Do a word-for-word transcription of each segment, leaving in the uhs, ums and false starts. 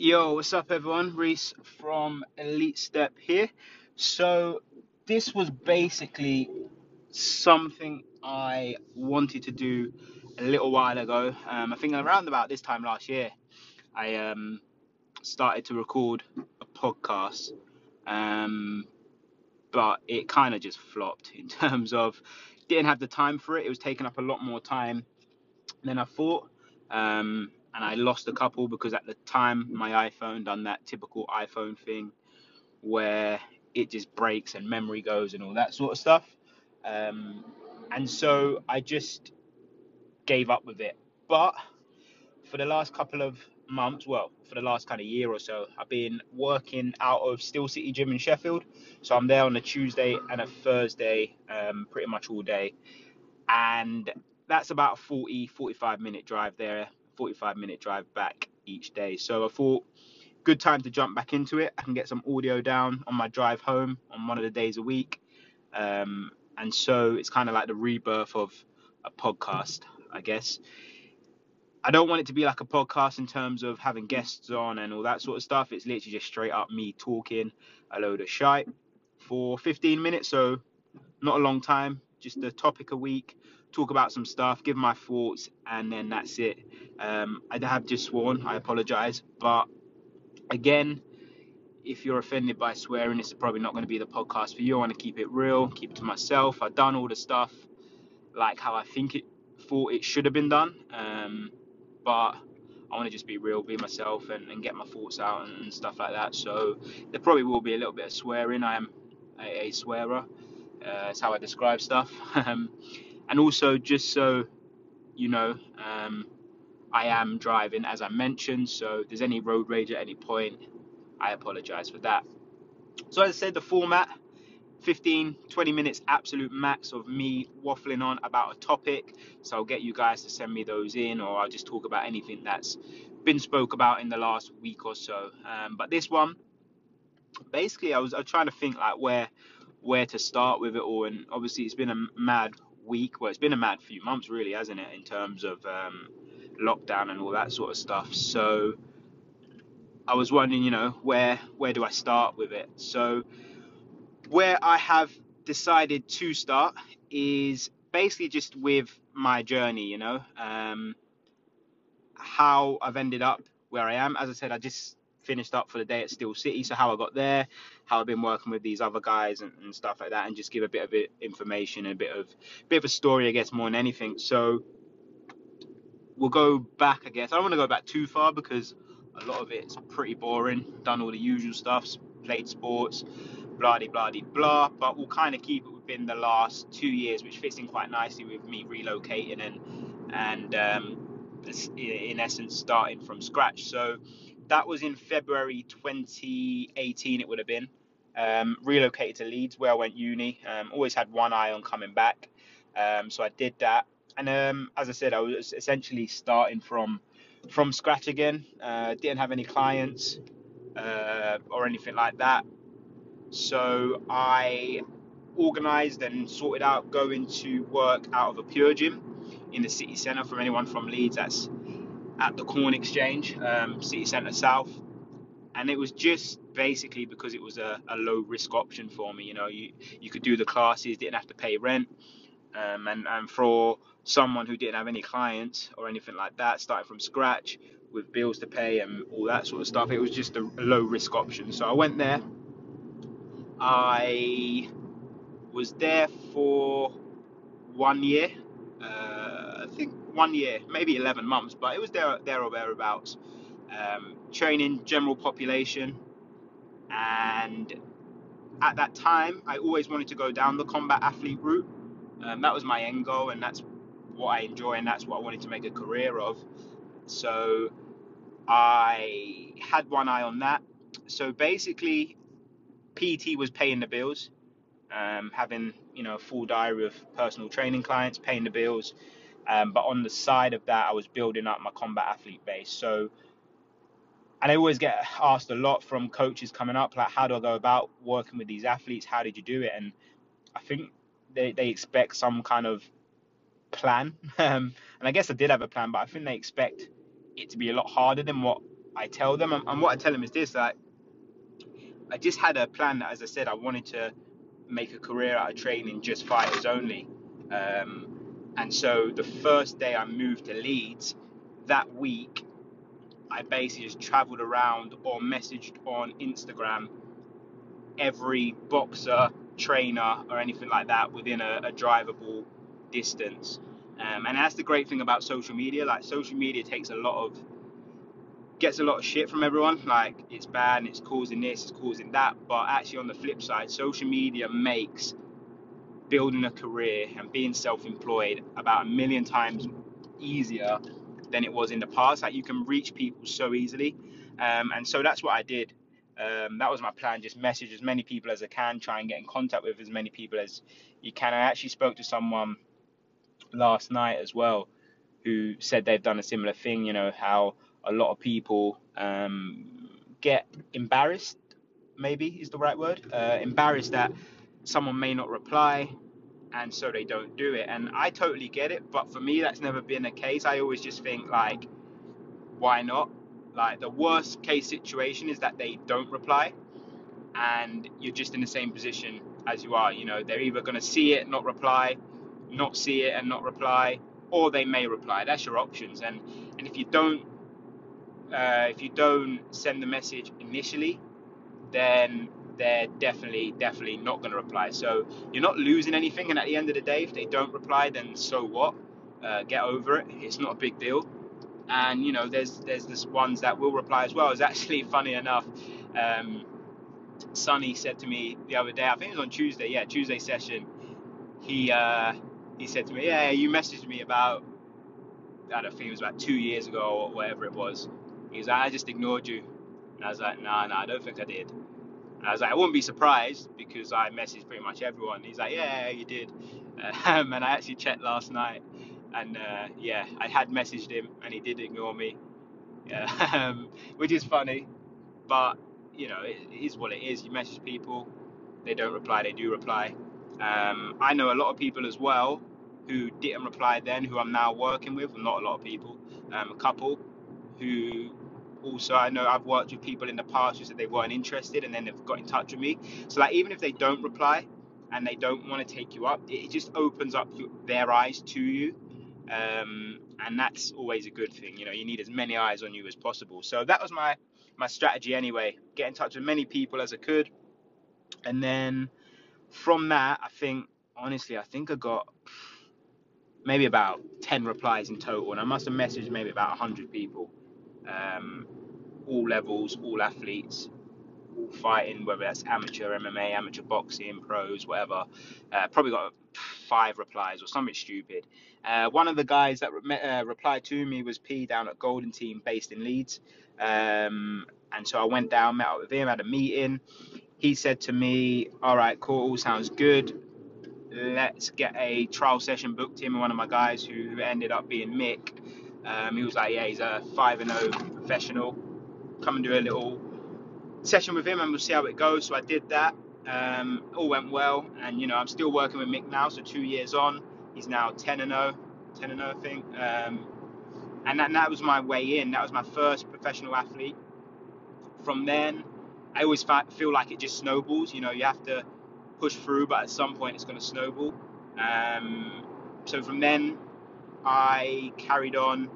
Yo, what's up everyone? Reese from Elite Step here. So this was basically something I wanted to do a little while ago. Um, I think around about this time last year, I um, started to record a podcast, um, but it kind of just flopped in terms of didn't have the time for it. It was taking up a lot more time than I thought. Um, And I lost a couple because at the time my iPhone done that typical iPhone thing where it just breaks and memory goes and all that sort of stuff. Um, and so I just gave up with it. But for the last couple of months, well, for the last kind of year or so, I've been working out of Steel City Gym in Sheffield. So I'm there on a Tuesday and a Thursday, um, pretty much all day. And that's about a forty, forty-five minute drive there. forty-five minute drive back each day. So I thought, good time to jump back into it. I can get some audio down on my drive home on one of the days a week. Um, and so it's kind of like the rebirth of a podcast, I guess. I don't want it to be like a podcast in terms of having guests on and all that sort of stuff. It's literally just straight up me talking a load of shite for fifteen minutes. So not a long time, just a topic a week. Talk about some stuff, give my thoughts, and then that's it. Um, I have just sworn, I apologise. But again, if you're offended by swearing, this is probably not going to be the podcast for you. I want to keep it real, keep it to myself. I've done all the stuff like how I think it thought it should have been done. Um, but I want to just be real, be myself, and, and get my thoughts out and, and stuff like that. So there probably will be a little bit of swearing. I am a, a swearer. Uh, that's how I describe stuff. um, And also, just so you know, um, I am driving, as I mentioned, so if there's any road rage at any point, I apologise for that. So as I said, the format, fifteen, twenty minutes absolute max of me waffling on about a topic. So I'll get you guys to send me those in, or I'll just talk about anything that's been spoke about in the last week or so. Um, but this one, basically, I was, I was trying to think like where, where to start with it all, and obviously it's been a mad week. Well, it's been a mad few months really, hasn't it, in terms of um lockdown and all that sort of stuff. So I was wondering, you know, where where do I start with it? So where I have decided to start is basically just with my journey, you know, um how I've ended up where I am. As I said, I just finished up for the day at Steel City, so how I got there, how I've been working with these other guys and, and stuff like that, and just give a bit of information and a bit of bit of a story, I guess, more than anything. So we'll go back, I guess. I don't want to go back too far because a lot of it's pretty boring. Done all the usual stuff, played sports, blah de blah de blah. But we'll kind of keep it within the last two years, which fits in quite nicely with me relocating and and um, in essence starting from scratch. So that was in February twenty eighteen, it would have been. Um, relocated to Leeds, where I went uni. Um, always had one eye on coming back. Um, so I did that. And um, as I said, I was essentially starting from from scratch again. Uh, didn't have any clients uh, or anything like that. So I organised and sorted out going to work out of a Pure Gym in the city centre. For anyone from Leeds, that's at the Corn Exchange, um, City Centre South. And it was just basically because it was a, a low risk option for me. You know, you, you could do the classes, didn't have to pay rent. Um, and, and for someone who didn't have any clients or anything like that, starting from scratch with bills to pay and all that sort of stuff, it was just a low risk option. So I went there. I was there for one year. Uh, I think one year, maybe eleven months, but it was there, there or thereabouts. Um, training general population, and at that time, I always wanted to go down the combat athlete route. Um, that was my end goal, and that's what I enjoy, and that's what I wanted to make a career of. So I had one eye on that. So basically, P T was paying the bills, um, having, you know, a full diary of personal training clients, paying the bills. Um, but on the side of that, I was building up my combat athlete base. So, and I always get asked a lot from coaches coming up, like, how do I go about working with these athletes? How did you do it? And I think they, they expect some kind of plan. Um, and I guess I did have a plan, but I think they expect it to be a lot harder than what I tell them, and, and what I tell them is this, like, I just had a plan that, as I said, I wanted to make a career out of training just fighters only. Um, and so the first day I moved to Leeds, that week, I basically just traveled around or messaged on Instagram every boxer, trainer, or anything like that within a, a drivable distance. Um, and that's the great thing about social media. Like, social media takes a lot of, gets a lot of shit from everyone. Like, it's bad and it's causing this, it's causing that. But actually, on the flip side, social media makes building a career and being self-employed about a million times easier than it was in the past. Like, you can reach people so easily. Um, and so that's what I did. Um, that was my plan, just message as many people as I can, try and get in contact with as many people as you can. I actually spoke to someone last night as well who said they've done a similar thing, you know, how a lot of people um, get embarrassed, maybe is the right word, uh, embarrassed that someone may not reply, and so they don't do it. And I totally get it, but for me, that's never been a case. I always just think, like, why not? Like, the worst case situation is that they don't reply, and you're just in the same position as you are. You know, they're either going to see it, not reply, not see it and not reply, or they may reply. That's your options. And and if you don't, uh, if you don't send the message initially, then they're definitely, definitely not going to reply. So you're not losing anything. And at the end of the day, if they don't reply, then so what? Uh, get over it. It's not a big deal. And, you know, there's there's this ones that will reply as well. It's actually funny enough. Um, Sonny said to me the other day, I think it was on Tuesday. Yeah, Tuesday session. He uh, he said to me, yeah, you messaged me about, I don't think it was about two years ago or whatever it was. He was like, I just ignored you. And I was like, nah, nah, I don't think I did. And I was like, I wouldn't be surprised because I messaged pretty much everyone. He's like, yeah, you did. Um, and I actually checked last night. And, uh, yeah, I had messaged him and he did ignore me, yeah, um, which is funny. But, you know, it, it is what it is. You message people, they don't reply, they do reply. Um, I know a lot of people as well who didn't reply then, who I'm now working with. Well, not a lot of people, um, a couple who... Also, I know I've worked with people in the past who said they weren't interested and then they've got in touch with me. So, like, even if they don't reply and they don't want to take you up, it just opens up their eyes to you. Um, and that's always a good thing. You know, you need as many eyes on you as possible. So that was my, my strategy anyway. Get in touch with as many people as I could. And then from that, I think, honestly, I think I got maybe about ten replies in total. And I must have messaged maybe about one hundred people. Um, all levels, all athletes, all fighting, whether that's amateur M M A, amateur boxing, pros, whatever. Uh, probably got five replies or something stupid. Uh, one of the guys that re- uh, replied to me was P down at Golden Team based in Leeds. Um, and so I went down, met up with him, had a meeting. He said to me, all right, cool, all sounds good. Let's get a trial session booked in with one of my guys who, who ended up being Mick. Um, he was like, yeah, he's a five and oh professional. Come and do a little session with him and we'll see how it goes. So I did that. Um, all went well. And, you know, I'm still working with Mick now. So two years on, he's now ten and oh, ten and oh, I think. Um, and, that, and that was my way in. That was my first professional athlete. From then, I always feel like it just snowballs. You know, you have to push through, but at some point it's going to snowball. Um, so from then, I carried on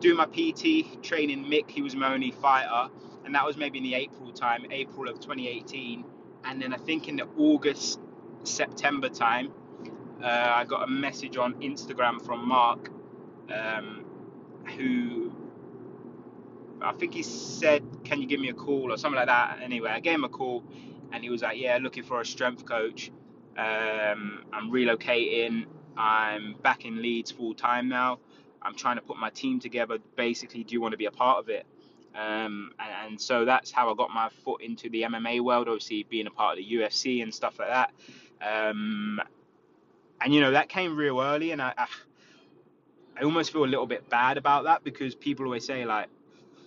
doing my P T, training Mick. He was my only fighter, and that was maybe in the April time, April of twenty eighteen. And then I think in the August, September time, uh, I got a message on Instagram from Mark, um, who I think he said, can you give me a call or something like that? Anyway, I gave him a call, and he was like, yeah, looking for a strength coach. Um, I'm relocating. I'm back in Leeds full time now. I'm trying to put my team together. Basically, do you want to be a part of it? Um, and, and so that's how I got my foot into the M M A world, obviously being a part of the U F C and stuff like that. Um, and, you know, that came real early. And I, I I almost feel a little bit bad about that because people always say, like,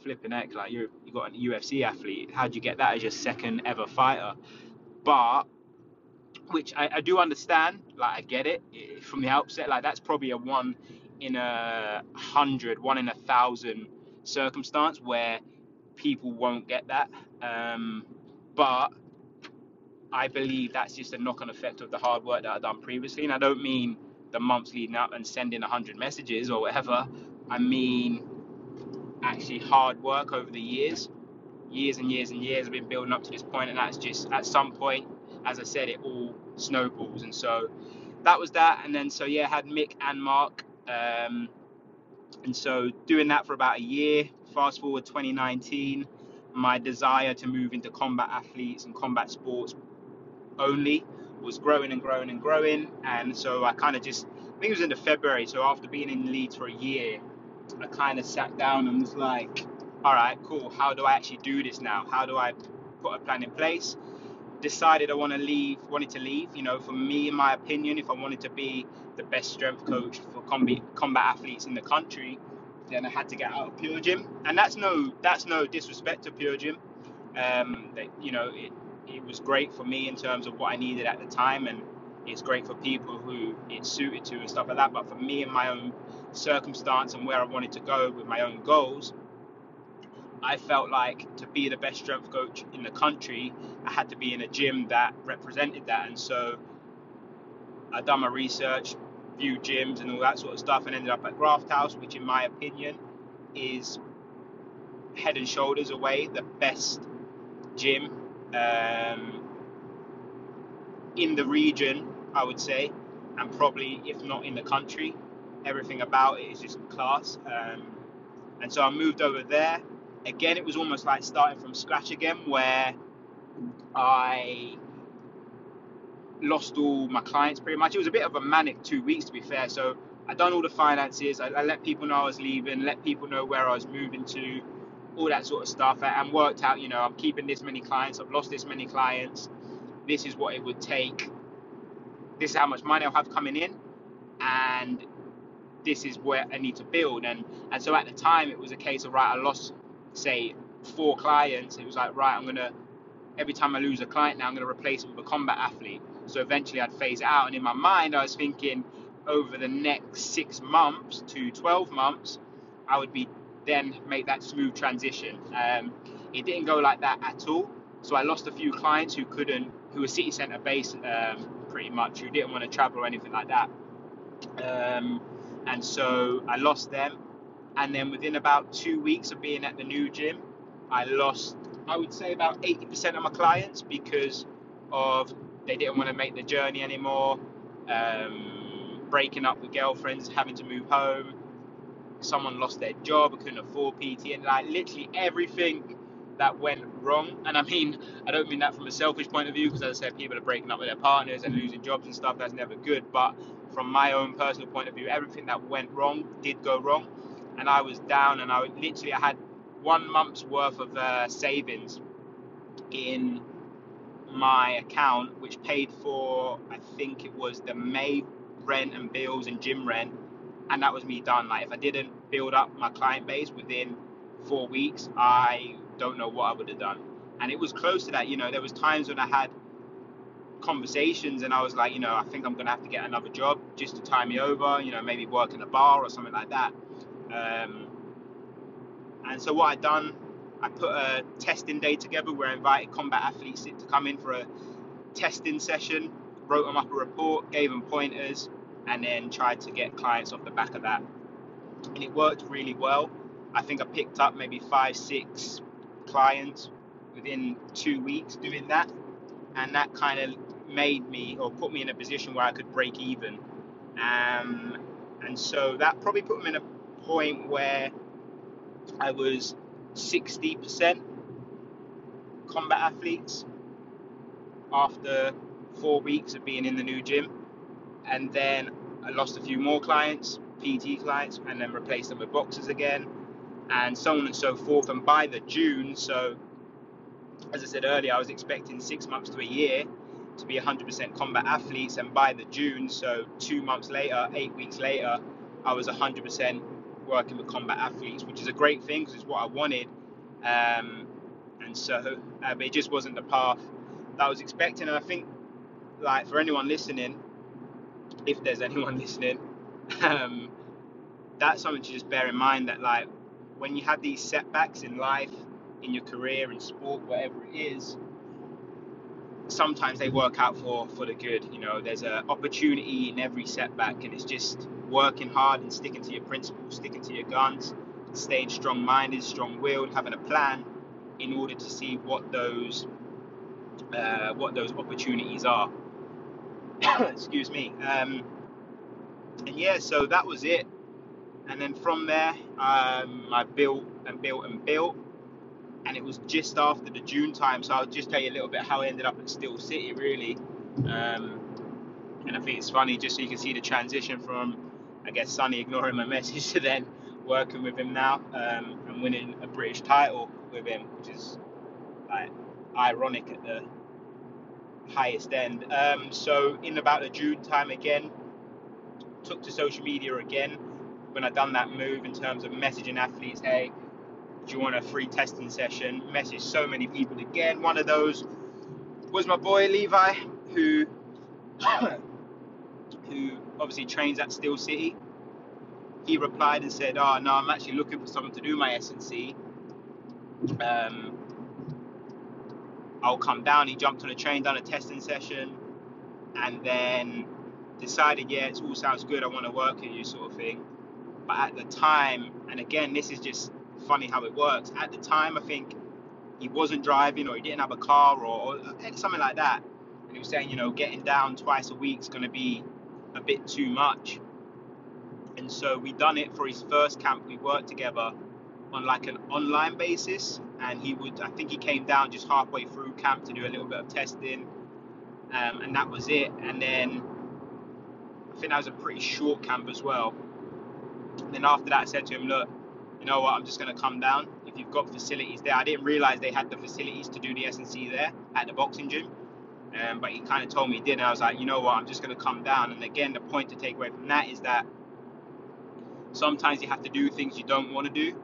flipping heck, like, you're, you got an U F C athlete. How'd you get that as your second ever fighter? But... which I, I do understand, like, I get it from the outset, like, that's probably a one in a hundred, one in a thousand circumstance where people won't get that. Um, but I believe that's just a knock-on effect of the hard work that I've done previously. And I don't mean the months leading up and sending one hundred messages or whatever. I mean actually hard work over the years. Years and years and years I've been building up to this point, and that's just, at some point, as I said, it all snowballs. And so that was that. And then, so yeah, had Mick and Mark. Um, and so doing that for about a year. Fast forward twenty nineteen, my desire to move into combat athletes and combat sports only was growing and growing and growing. And so I kind of just, I think it was into February. So after being in Leeds for a year, I kind of sat down and was like, all right, cool. How do I actually do this now? How do I put a plan in place? Decided I want to leave, wanted to leave, you know, for me, in my opinion, if I wanted to be the best strength coach for combi- combat athletes in the country, then I had to get out of Pure Gym. And that's no, that's no disrespect to Pure Gym. Um, that, you know, it, it was great for me in terms of what I needed at the time, and it's great for people who it's suited to and stuff like that. But for me and my own circumstance and where I wanted to go with my own goals, I felt like to be the best strength coach in the country, I had to be in a gym that represented that. And so I done my research, viewed gyms and all that sort of stuff, and ended up at Graft House, which in my opinion is head and shoulders away the best gym um, in the region, I would say, and probably if not in the country. Everything about it is just class. Um, and so I moved over there. Again, it was almost like starting from scratch again, where I lost all my clients pretty much. It was a bit of a manic two weeks, to be fair. So I done all the finances. I, I let people know I was leaving, let people know where I was moving to, all that sort of stuff, and worked out, you know, I'm keeping this many clients. I've lost this many clients. This is what it would take. This is how much money I'll have coming in. And this is where I need to build. And, and so at the time, it was a case of, right, I lost, say, four clients. It was like, right, I'm gonna, every time I lose a client now, I'm gonna replace it with a combat athlete. So eventually I'd phase it out. And in my mind, I was thinking over the next six months to twelve months, I would be then make that smooth transition. Um, it didn't go like that at all. So I lost a few clients who couldn't, who were city centre based, um, pretty much, who didn't want to travel or anything like that. Um, and so I lost them. And then within about two weeks of being at the new gym, I lost, I would say, about eighty percent of my clients because of they didn't want to make the journey anymore, um, breaking up with girlfriends, having to move home. Someone lost their job, couldn't afford P T, and like literally everything that went wrong. And I mean, I don't mean that from a selfish point of view, because as I said, people are breaking up with their partners and losing jobs and stuff. That's never good. But from my own personal point of view, everything that went wrong did go wrong. And I was down, and I literally I had one month's worth of uh, savings in my account, which paid for, I think it was the May rent and bills and gym rent, and that was me done. Like if I didn't build up my client base within four weeks, I don't know what I would have done. And it was close to that. You know, there was times when I had conversations and I was like, you know, I think I'm going to have to get another job just to tie me over, you know, maybe work in a bar or something like that. Um, and so what I done, I put a testing day together where I invited combat athletes to come in for a testing session, wrote them up a report, gave them pointers, and then tried to get clients off the back of that. And it worked really well. I think I picked up maybe five, six clients within two weeks doing that. And that kind of made me, or put me in a position where I could break even. Um, and so that probably put me in a point where I was sixty percent combat athletes after four weeks of being in the new gym. And then I lost a few more clients, P T clients, and then replaced them with boxers again, and so on and so forth. And by the June, so as I said earlier, I was expecting six months to a year to be one hundred percent combat athletes. And by the June, so two months later, eight weeks later, I was one hundred percent working with combat athletes, which is a great thing because it's what I wanted. Um, and so uh, but it just wasn't the path that I was expecting. And I think, like, for anyone listening, if there's anyone listening, um, that's something to just bear in mind, that like when you have these setbacks in life, in your career, in sport, whatever it is, sometimes they work out for, for the good. You know, there's an opportunity in every setback, and it's just working hard and sticking to your principles, sticking to your guns, staying strong-minded, strong-willed, having a plan in order to see what those uh, what those opportunities are. Excuse me. Um, and yeah, so that was it. And then from there, um, I built and built and built. And it was just after the June time, so I'll just tell you a little bit how I ended up at Steel City, really. Um, and I think it's funny, just so you can see the transition from, I guess, Sonny ignoring my message to then working with him now um, and winning a British title with him, which is like ironic at the highest end. Um, so in about the June time again, took to social media again when I done that move in terms of messaging athletes, hey, do you want a free testing session? Messaged so many people again. One of those was my boy Levi, who who obviously trains at Steel City. He replied and said, oh, no, I'm actually looking for someone to do my S and C. Um, I'll come down. He jumped on a train, done a testing session, and then decided, yeah, it all sounds good. I want to work with you, sort of thing. But at the time, and again, this is just funny how it works, at the time I think he wasn't driving, or he didn't have a car, or, or something like that, and he was saying, you know, getting down twice a week is going to be a bit too much. And so we done it for his first camp. We worked together on like an online basis, and he would, I think he came down just halfway through camp to do a little bit of testing, um, and that was it. And then I think that was a pretty short camp as well. And then after that I said to him, look, you know what, I'm just going to come down. If you've got facilities there, I didn't realise they had the facilities to do the S and C there at the boxing gym, um, but he kind of told me he did, and I was like, you know what, I'm just going to come down. And again, the point to take away from that is that sometimes you have to do things you don't want to do,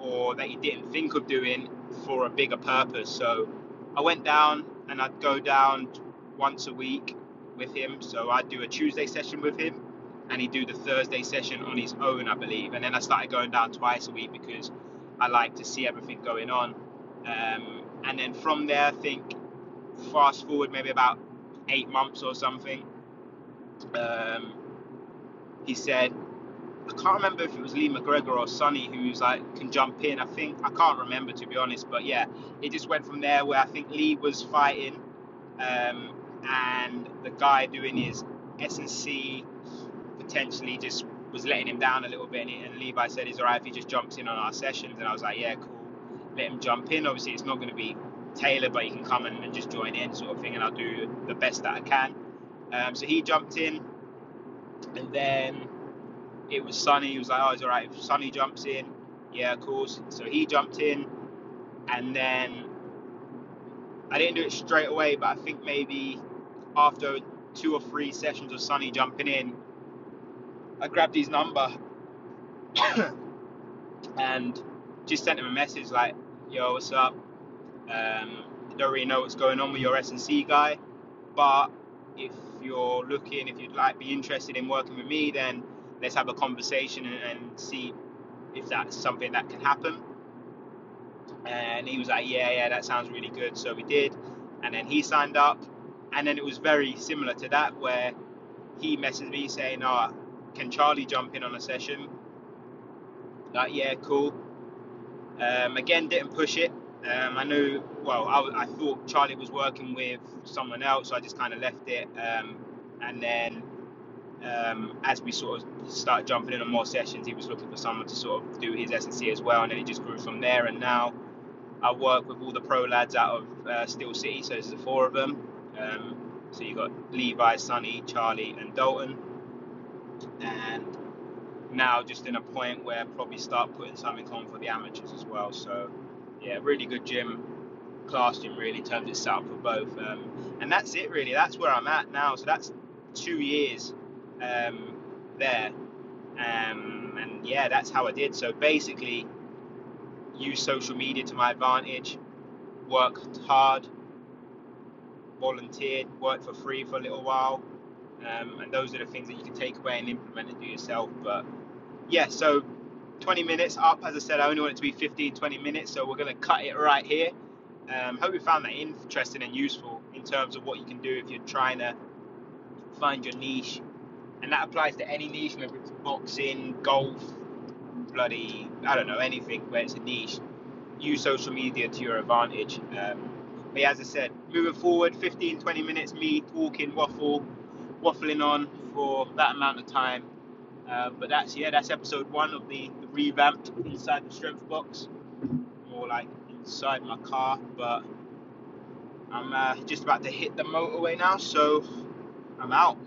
or that you didn't think of doing, for a bigger purpose. So I went down, and I'd go down once a week with him. So I'd do a Tuesday session with him, and he'd do the Thursday session on his own, I believe. And then I started going down twice a week because I like to see everything going on. Um, and then from there, I think, fast forward maybe about eight months or something, um, he said, I can't remember if it was Lee McGregor or Sonny who's like, can jump in, I think. I can't remember, to be honest. But yeah, it just went from there, where I think Lee was fighting, um, and the guy doing his S and C potentially just was letting him down a little bit, and Levi said, is alright if he just jumps in on our sessions? And I was like, yeah, cool, let him jump in. Obviously it's not going to be tailored, but he can come in and just join in, sort of thing, and I'll do the best that I can. Um, so he jumped in, and then it was Sonny. He was like, oh, it's alright if Sonny jumps in, yeah, of course. So he jumped in, and then I didn't do it straight away, but I think maybe after two or three sessions of Sonny jumping in, I grabbed his number and just sent him a message like, yo, what's up? Um, I don't really know what's going on with your S and C guy, but if you're looking, if you'd like be interested in working with me, then let's have a conversation and, and see if that's something that can happen. And he was like, yeah, yeah, that sounds really good. So we did. And then he signed up. And then it was very similar to that, where he messaged me saying, oh, can Charlie jump in on a session? Like, yeah, cool. Um, again, didn't push it. Um, I knew, well, I, I thought Charlie was working with someone else, so I just kind of left it. Um, and then um, as we sort of started jumping in on more sessions, he was looking for someone to sort of do his S and C as well, and then he just grew from there. And now I work with all the pro lads out of uh, Steel City, so there's the four of them. Um, so you've got Levi, Sonny, Charlie, and Dalton. And now just in a point where I probably start putting something on for the amateurs as well. So yeah, really good gym, class gym really, in terms of setup for both. Um, and that's it really, that's where I'm at now. So that's two years um, there. Um, and yeah, that's how I did. So basically, use social media to my advantage, worked hard, volunteered, worked for free for a little while. Um, and those are the things that you can take away and implement and do yourself. But yeah, so twenty minutes up. As I said, I only want it to be fifteen, twenty minutes, so we're going to cut it right here. Um, hope you found that interesting and useful in terms of what you can do if you're trying to find your niche. And that applies to any niche, whether it's boxing, golf, bloody, I don't know, anything where it's a niche. Use social media to your advantage. Um, but yeah, as I said, moving forward, fifteen, twenty minutes, me talking, waffle, waffling on for that amount of time. Uh, but that's, yeah, that's episode one of the, the revamped Inside the Strength Box. More like inside my car, but I'm uh, just about to hit the motorway now, so I'm out.